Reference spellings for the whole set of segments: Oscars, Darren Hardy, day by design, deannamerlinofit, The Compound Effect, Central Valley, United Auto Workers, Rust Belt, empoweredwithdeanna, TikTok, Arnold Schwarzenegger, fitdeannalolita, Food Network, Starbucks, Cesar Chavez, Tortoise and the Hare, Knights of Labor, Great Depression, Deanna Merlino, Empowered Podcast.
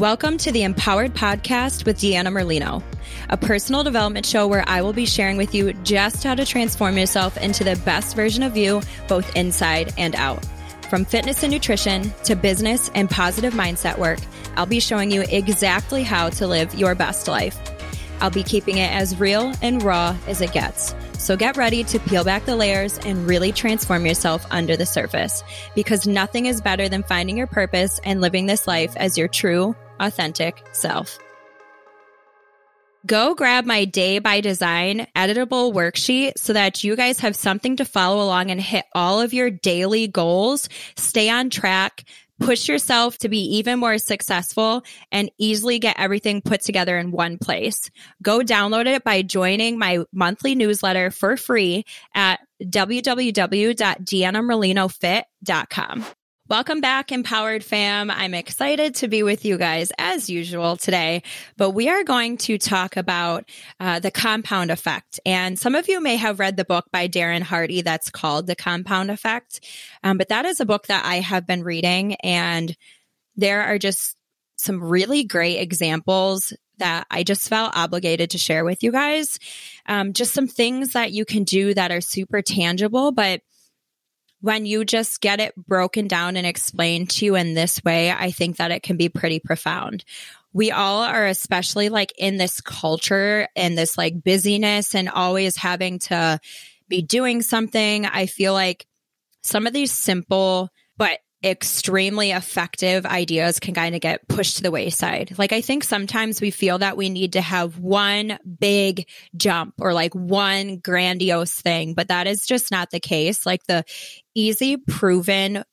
Welcome to the Empowered Podcast with Deanna Merlino, a personal development show where I will be sharing with you just how to transform yourself into the best version of you, both inside and out. From fitness and nutrition to business and positive mindset work, I'll be showing you exactly how to live your best life. I'll be keeping it as real and raw as it gets. So get ready to peel back the layers and really transform yourself under the surface, because nothing is better than finding your purpose and living this life as your true, authentic self. Go grab my Day by Design editable worksheet so that you guys have something to follow along and hit all of your daily goals, stay on track, push yourself to be even more successful, and easily get everything put together in one place. Go download it by joining my monthly newsletter for free at www.deannamerlinofit.com. Welcome back, Empowered Fam. I'm excited to be with you guys as usual today, but we are going to talk about the compound effect. And some of you may have read the book by Darren Hardy that's called The Compound Effect, but that is a book that I have been reading, and there are just some really great examples that I just felt obligated to share with you guys. Just some things that you can do that are super tangible, but when you just get it broken down and explained to you in this way, I think that it can be pretty profound. We all are, especially like in this culture and this like busyness and always having to be doing something. I feel like some of these simple but extremely effective ideas can kind of get pushed to the wayside. Like, I think sometimes we feel that we need to have one big jump or like one grandiose thing, but that is just not the case. Like, the easy, proven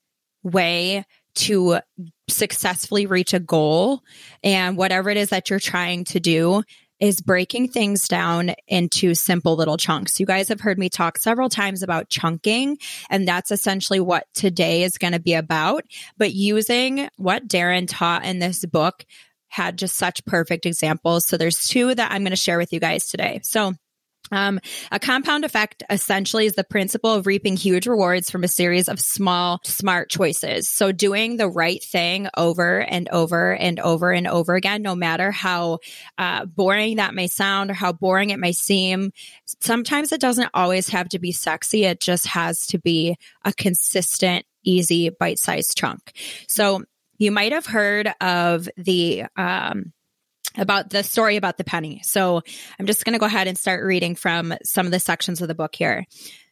way to successfully reach a goal and whatever it is that you're trying to do is breaking things down into simple little chunks. You guys have heard me talk several times about chunking, and that's essentially what today is going to be about. But using what Darren taught in this book had just such perfect examples. So there's two that I'm going to share with you guys today. So a compound effect essentially is the principle of reaping huge rewards from a series of small, smart choices. So doing the right thing over and over and over and over again, no matter how boring that may sound or how boring it may seem. Sometimes it doesn't always have to be sexy. It just has to be a consistent, easy, bite-sized chunk. So you might have heard of the about the story about the penny. So I'm just going to go ahead and start reading from some of the sections of the book here.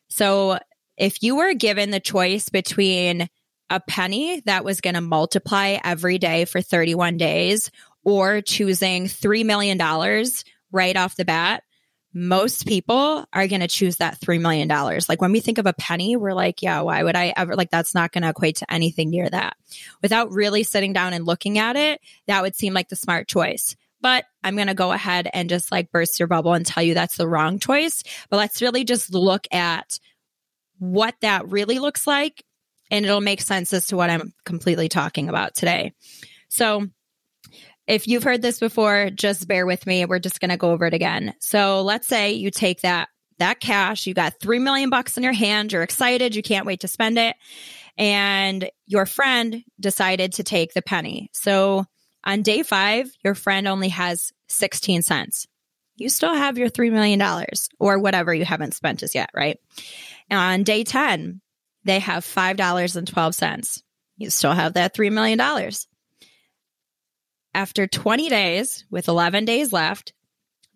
So if you were given the choice between a penny that was going to multiply every day for 31 days or choosing $3 million right off the bat, most people are going to choose that $3 million. Like, when we think of a penny, we're like, yeah, why would I ever, like, that's not going to equate to anything near that. Without really sitting down and looking at it, that would seem like the smart choice. But I'm going to go ahead and just like burst your bubble and tell you that's the wrong choice. But let's really just look at what that really looks like, and it'll make sense as to what I'm completely talking about today. So if you've heard this before, just bear with me. We're just going to go over it again. So let's say you take that cash, you got $3 million in your hand, you're excited, you can't wait to spend it. And your friend decided to take the penny. So on day 5, your friend only has 16 cents. You still have your $3 million or whatever you haven't spent as yet, right? On day 10, they have $5.12. You still have that $3 million. After 20 days, with 11 days left,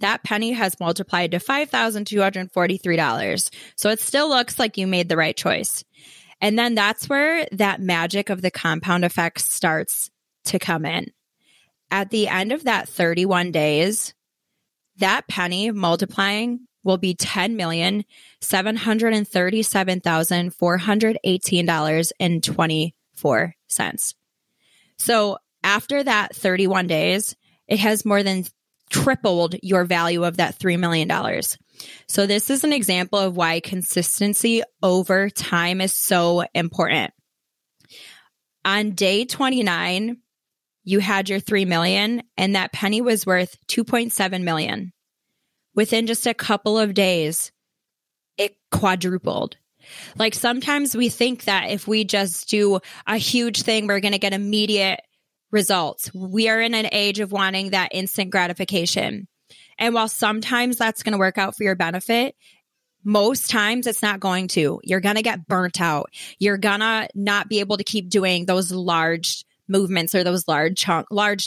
that penny has multiplied to $5,243. So it still looks like you made the right choice. And then that's where that magic of the compound effect starts to come in. At the end of that 31 days, that penny multiplying will be $10,737,418.24. So after that 31 days, it has more than tripled your value of that $3 million. So this is an example of why consistency over time is so important. On day 29, you had your $3 million, and that penny was worth $2.7 million. Within just a couple of days, it quadrupled. Like, sometimes we think that if we just do a huge thing, we're going to get immediate results. We are in an age of wanting that instant gratification. And while sometimes that's going to work out for your benefit, most times it's not going to. You're going to get burnt out. You're going to not be able to keep doing those large movements or those large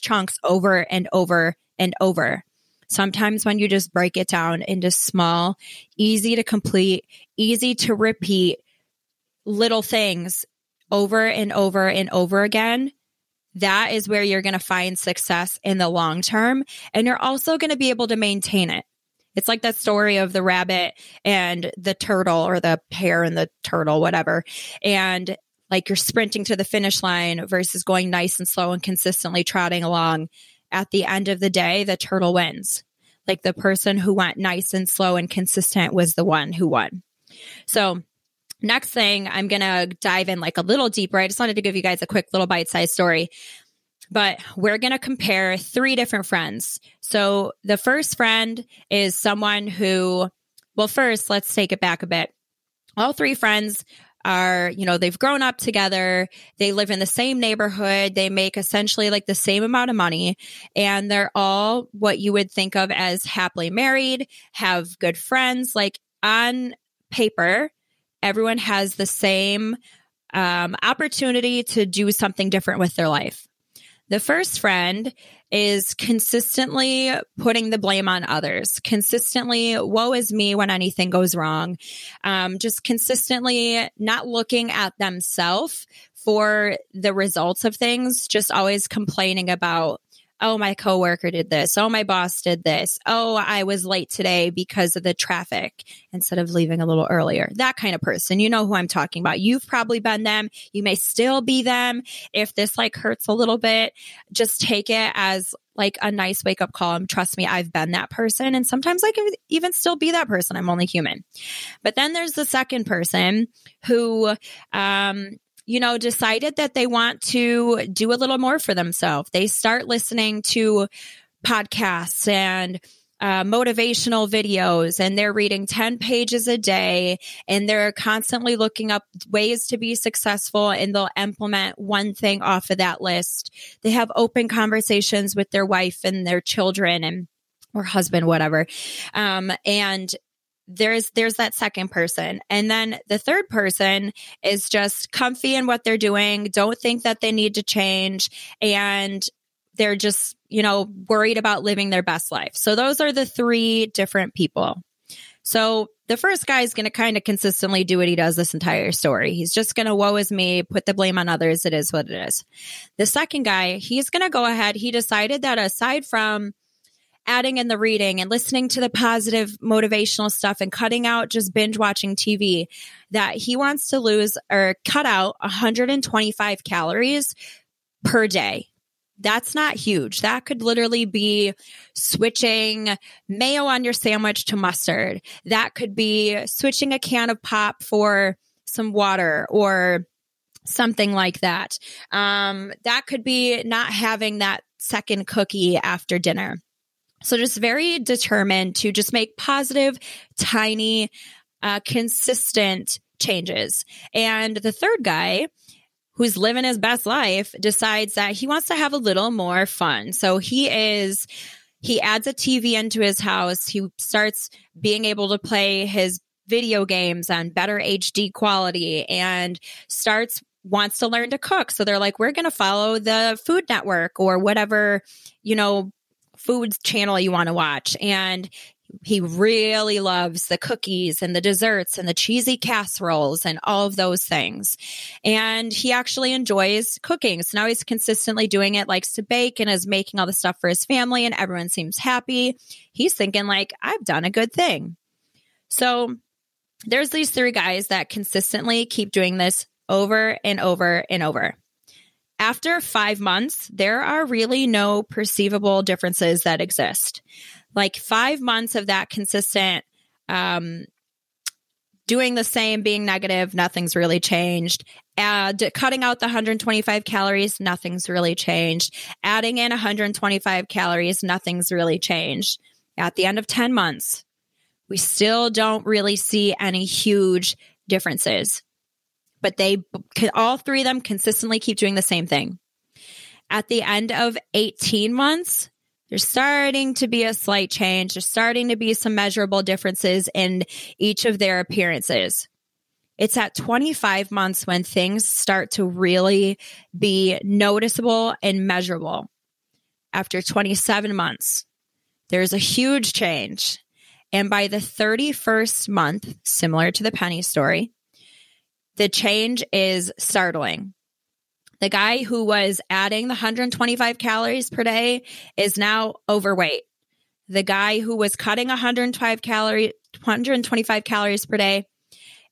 chunks over and over and over. Sometimes when you just break it down into small, easy to complete, easy to repeat little things over and over and over again, that is where you're going to find success in the long term. And you're also going to be able to maintain it. It's like that story of the rabbit and the turtle, or the hare and the turtle, whatever. And like, you're sprinting to the finish line versus going nice and slow and consistently trotting along. At the end of the day, the turtle wins. Like, the person who went nice and slow and consistent was the one who won. So next thing, I'm going to dive in like a little deeper. I just wanted to give you guys a quick little bite-sized story. But we're going to compare three different friends. So the first friend is someone who, well, first, let's take it back a bit. All three friends are, you know, they've grown up together. They live in the same neighborhood. They make essentially like the same amount of money. And they're all what you would think of as happily married, have good friends. Like, on paper, everyone has the same opportunity to do something different with their life. The first friend is consistently putting the blame on others, consistently, woe is me when anything goes wrong, just consistently not looking at themselves for the results of things, just always complaining about, oh, my coworker did this. Oh, my boss did this. Oh, I was late today because of the traffic instead of leaving a little earlier. That kind of person. You know who I'm talking about. You've probably been them. You may still be them. If this like hurts a little bit, just take it as like a nice wake up call. And trust me, I've been that person. And sometimes I can even still be that person. I'm only human. But then there's the second person who, you know, decided that they want to do a little more for themselves. They start listening to podcasts and motivational videos, and they're reading 10 pages a day, and they're constantly looking up ways to be successful, and they'll implement one thing off of that list. They have open conversations with their wife and their children and or husband, whatever. And there's that second person. And then the third person is just comfy in what they're doing, don't think that they need to change, and they're just, you know, worried about living their best life. So those are the three different people. So the first guy is going to kind of consistently do what he does this entire story. He's just going to woe is me, put the blame on others. It is what it is. The second guy, he's going to go ahead. He decided that aside from adding in the reading and listening to the positive motivational stuff and cutting out just binge watching TV, that he wants to lose or cut out 125 calories per day. That's not huge. That could literally be switching mayo on your sandwich to mustard. That could be switching a can of pop for some water or something like that. That could be not having that second cookie after dinner. So just very determined to just make positive, tiny, consistent changes. And the third guy, who's living his best life, decides that he wants to have a little more fun. So he adds a TV into his house. He starts being able to play his video games on better HD quality and wants to learn to cook. So they're like, we're going to follow the Food Network or whatever, you know, food channel you want to watch. And he really loves the cookies and the desserts and the cheesy casseroles and all of those things. And he actually enjoys cooking. So now he's consistently doing it, likes to bake, and is making all the stuff for his family, and everyone seems happy. He's thinking like, I've done a good thing. So there's these three guys that consistently keep doing this over and over and over. After 5 months, there are really no perceivable differences that exist. Like 5 months of that consistent doing the same, being negative, nothing's really changed. Cutting out the 125 calories, nothing's really changed. Adding in 125 calories, nothing's really changed. At the end of 10 months, we still don't really see any huge differences. But all three of them consistently keep doing the same thing. at the end of 18 months, there's starting to be a slight change. There's starting to be some measurable differences in each of their appearances. It's at 25 months when things start to really be noticeable and measurable. After 27 months, there's a huge change. And by the 31st month, similar to the penny story, the change is startling. The guy who was adding the 125 calories per day is now overweight. The guy who was cutting 125 calories per day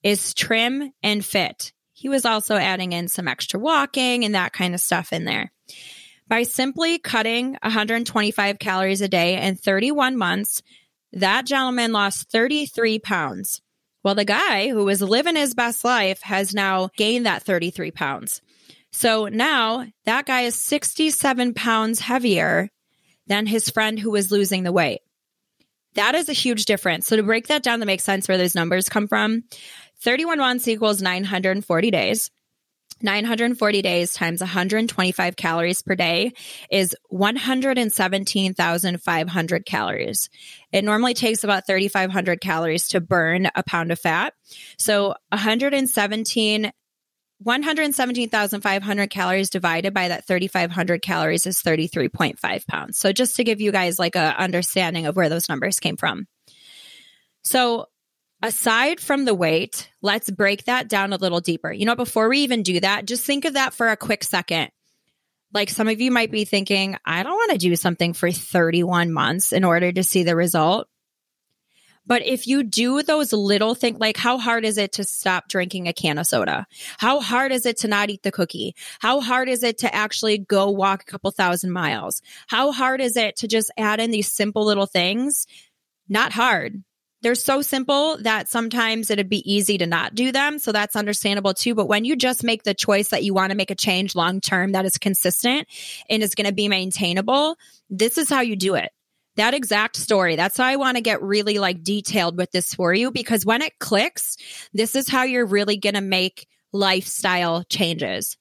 is trim and fit. He was also adding in some extra walking and that kind of stuff in there. By simply cutting 125 calories a day in 31 months, that gentleman lost 33 pounds. Well, the guy who was living his best life has now gained that 33 pounds. So now that guy is 67 pounds heavier than his friend who was losing the weight. That is a huge difference. So to break that down, that makes sense where those numbers come from. 31 months equals 940 days. 940 days times 125 calories per day is 117,500 calories. It normally takes about 3,500 calories to burn a pound of fat. So 117,500 calories divided by that 3,500 calories is 33.5 pounds. So just to give you guys like an understanding of where those numbers came from. So aside from the weight, let's break that down a little deeper. You know, before we even do that, just think of that for a quick second. Like some of you might be thinking, I don't want to do something for 31 months in order to see the result. But if you do those little things, like how hard is it to stop drinking a can of soda? How hard is it to not eat the cookie? How hard is it to actually go walk a couple thousand miles? How hard is it to just add in these simple little things? Not hard. They're so simple that sometimes it'd be easy to not do them. So that's understandable too. But when you just make the choice that you want to make a change long-term that is consistent and is going to be maintainable, this is how you do it. That exact story. That's why I want to get really like detailed with this for you, because when it clicks, this is how you're really going to make lifestyle changes.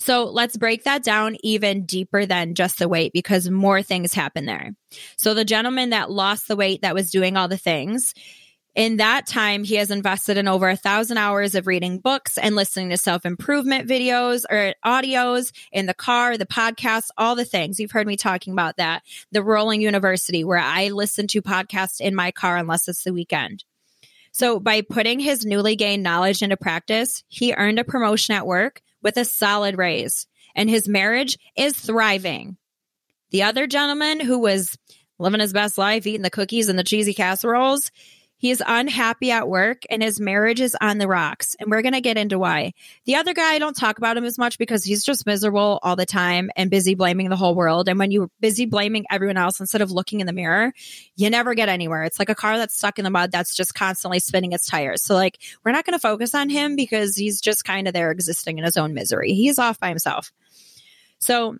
So let's break that down even deeper than just the weight, because more things happen there. So the gentleman that lost the weight, that was doing all the things, in that time, he has invested in over 1,000 hours of reading books and listening to self-improvement videos or audios in the car, the podcasts, all the things. You've heard me talking about that. The Rolling University, where I listen to podcasts in my car unless it's the weekend. So by putting his newly gained knowledge into practice, he earned a promotion at work with a solid raise, and his marriage is thriving. The other gentleman who was living his best life, eating the cookies and the cheesy casseroles, he is unhappy at work and his marriage is on the rocks. And we're going to get into why. The other guy, I don't talk about him as much because he's just miserable all the time and busy blaming the whole world. And when you're busy blaming everyone else instead of looking in the mirror, you never get anywhere. It's like a car that's stuck in the mud that's just constantly spinning its tires. So like, we're not going to focus on him because he's just kind of there existing in his own misery. He's off by himself. So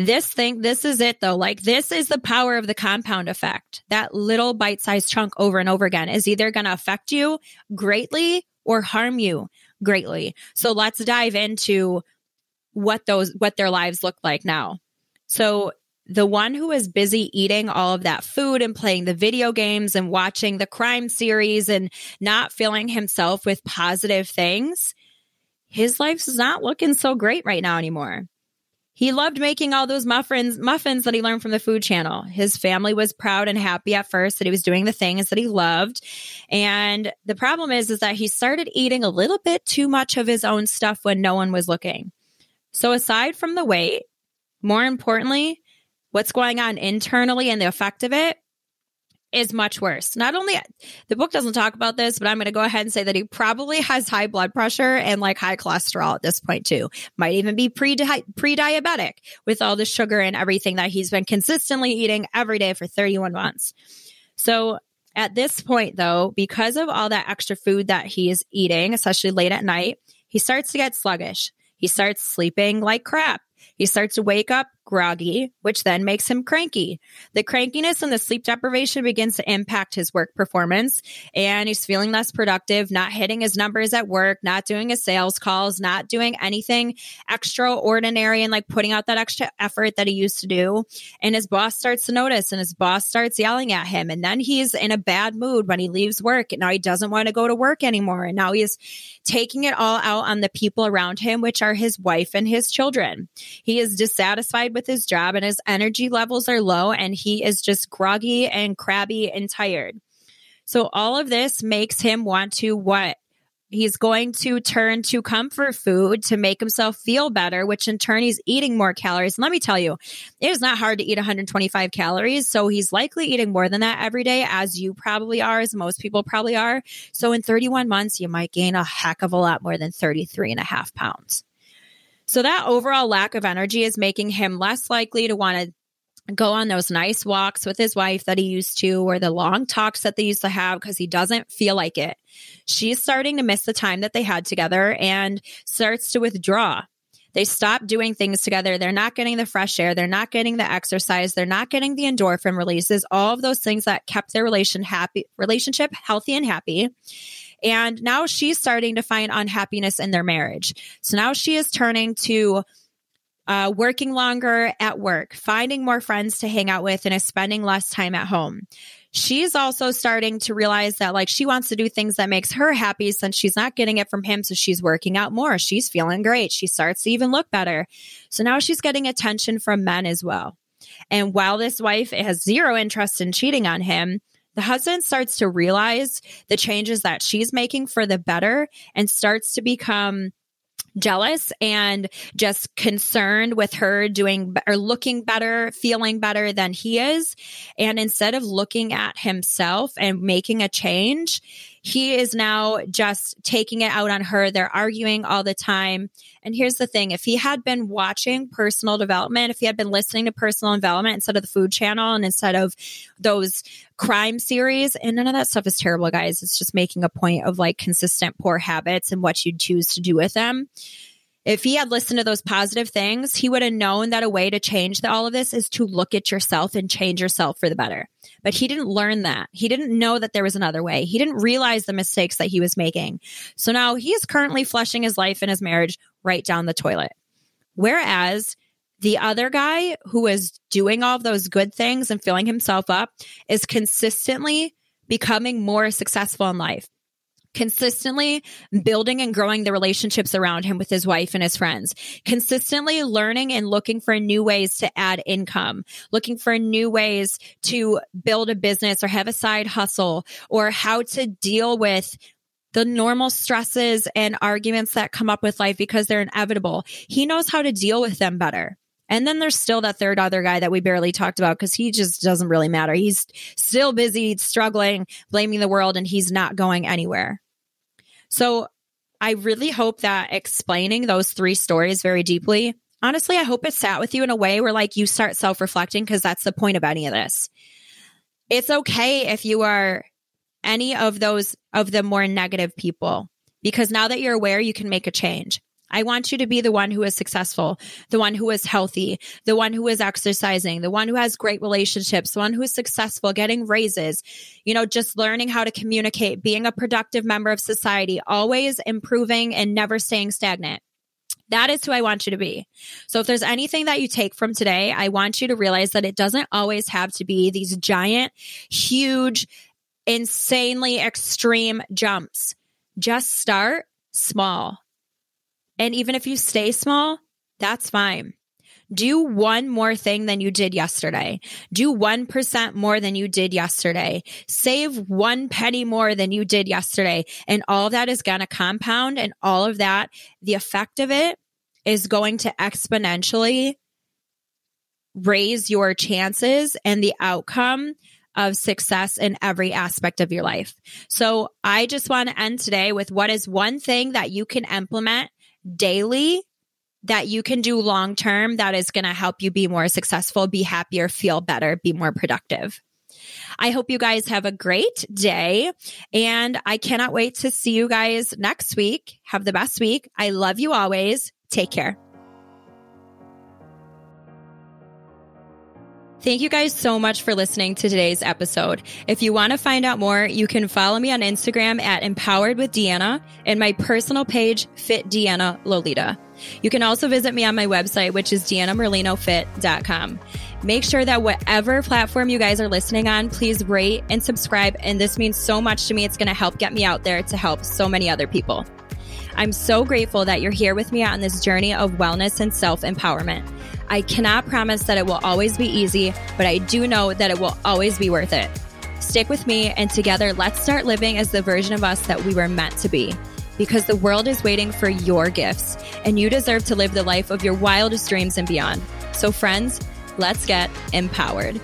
this is it though. Like this is the power of the compound effect. That little bite-sized chunk over and over again is either going to affect you greatly or harm you greatly. So let's dive into what their lives look like now. So the one who is busy eating all of that food and playing the video games and watching the crime series and not filling himself with positive things, his life's not looking so great right now anymore. He loved making all those muffins that he learned from the Food Channel. His family was proud and happy at first that he was doing the things that he loved. And the problem is that he started eating a little bit too much of his own stuff when no one was looking. So aside from the weight, more importantly, what's going on internally and the effect of it is much worse. Not only, the book doesn't talk about this, but I'm going to go ahead and say that he probably has high blood pressure and like high cholesterol at this point too. Might even be pre-diabetic with all the sugar and everything that he's been consistently eating every day for 31 months. So at this point though, because of all that extra food that he is eating, especially late at night, he starts to get sluggish. He starts sleeping like crap. He starts to wake up groggy, which then makes him cranky. The crankiness and the sleep deprivation begins to impact his work performance, and he's feeling less productive, not hitting his numbers at work, not doing his sales calls, not doing anything extraordinary and like putting out that extra effort that he used to do. And his boss starts to notice, and his boss starts yelling at him. And then he's in a bad mood when he leaves work, and now he doesn't want to go to work anymore. And now he's taking it all out on the people around him, which are his wife and his children. He is dissatisfied with his job, and his energy levels are low, and he is just groggy and crabby and tired. So all of this makes him want to what? He's going to turn to comfort food to make himself feel better, which in turn he's eating more calories. And let me tell you, it is not hard to eat 125 calories. So he's likely eating more than that every day, as you probably are, as most people probably are. So in 31 months, you might gain a heck of a lot more than 33.5 pounds. So that overall lack of energy is making him less likely to want to go on those nice walks with his wife that he used to, or the long talks that they used to have, because he doesn't feel like it. She's starting to miss the time that they had together and starts to withdraw. They stop doing things together. They're not getting the fresh air. They're not getting the exercise. They're not getting the endorphin releases, all of those things that kept their relationship healthy and happy. And now she's starting to find unhappiness in their marriage. So now she is turning to working longer at work, finding more friends to hang out with, and is spending less time at home. She's also starting to realize that like she wants to do things that makes her happy since she's not getting it from him. So she's working out more. She's feeling great. She starts to even look better. So now she's getting attention from men as well. And while this wife has zero interest in cheating on him, the husband starts to realize the changes that she's making for the better and starts to become jealous and just concerned with her doing or looking better, feeling better than he is. And instead of looking at himself and making a change, he is now just taking it out on her. They're arguing all the time. And here's the thing. If he had been watching personal development, if he had been listening to personal development instead of the Food Channel and instead of those crime series, and none of that stuff is terrible, guys. It's just making a point of like consistent poor habits and what you choose to do with them. If he had listened to those positive things, he would have known that a way to change all of this is to look at yourself and change yourself for the better. But he didn't learn that. He didn't know that there was another way. He didn't realize the mistakes that he was making. So now he is currently flushing his life and his marriage right down the toilet. Whereas the other guy who is doing all of those good things and filling himself up is consistently becoming more successful in life, consistently building and growing the relationships around him with his wife and his friends, consistently learning and looking for new ways to add income, looking for new ways to build a business or have a side hustle, or how to deal with the normal stresses and arguments that come up with life because they're inevitable. He knows how to deal with them better. And then there's still that third other guy that we barely talked about because he just doesn't really matter. He's still busy, struggling, blaming the world, and he's not going anywhere. So I really hope that explaining those three stories very deeply, honestly, I hope it sat with you in a way where like you start self-reflecting, because that's the point of any of this. It's okay if you are any of those of the more negative people, because now that you're aware, you can make a change. I want you to be the one who is successful, the one who is healthy, the one who is exercising, the one who has great relationships, the one who is successful, getting raises, you know, just learning how to communicate, being a productive member of society, always improving and never staying stagnant. That is who I want you to be. So if there's anything that you take from today, I want you to realize that it doesn't always have to be these giant, huge, insanely extreme jumps. Just start small. And even if you stay small, that's fine. Do one more thing than you did yesterday. Do 1% more than you did yesterday. Save 1 penny more than you did yesterday. And all of that is going to compound, and all of that, the effect of it is going to exponentially raise your chances and the outcome of success in every aspect of your life. So I just want to end today with what is one thing that you can implement daily that you can do long-term that is going to help you be more successful, be happier, feel better, be more productive. I hope you guys have a great day, and I cannot wait to see you guys next week. Have the best week. I love you always. Take care. Thank you guys so much for listening to today's episode. If you want to find out more, you can follow me on Instagram at empoweredwithdeanna and my personal page, fitdeannalolita. You can also visit me on my website, which is deannamerlinofit.com. Make sure that whatever platform you guys are listening on, please rate and subscribe. And this means so much to me. It's going to help get me out there to help so many other people. I'm so grateful that you're here with me on this journey of wellness and self-empowerment. I cannot promise that it will always be easy, but I do know that it will always be worth it. Stick with me, and together, let's start living as the version of us that we were meant to be. Because the world is waiting for your gifts, and you deserve to live the life of your wildest dreams and beyond. So friends, let's get empowered.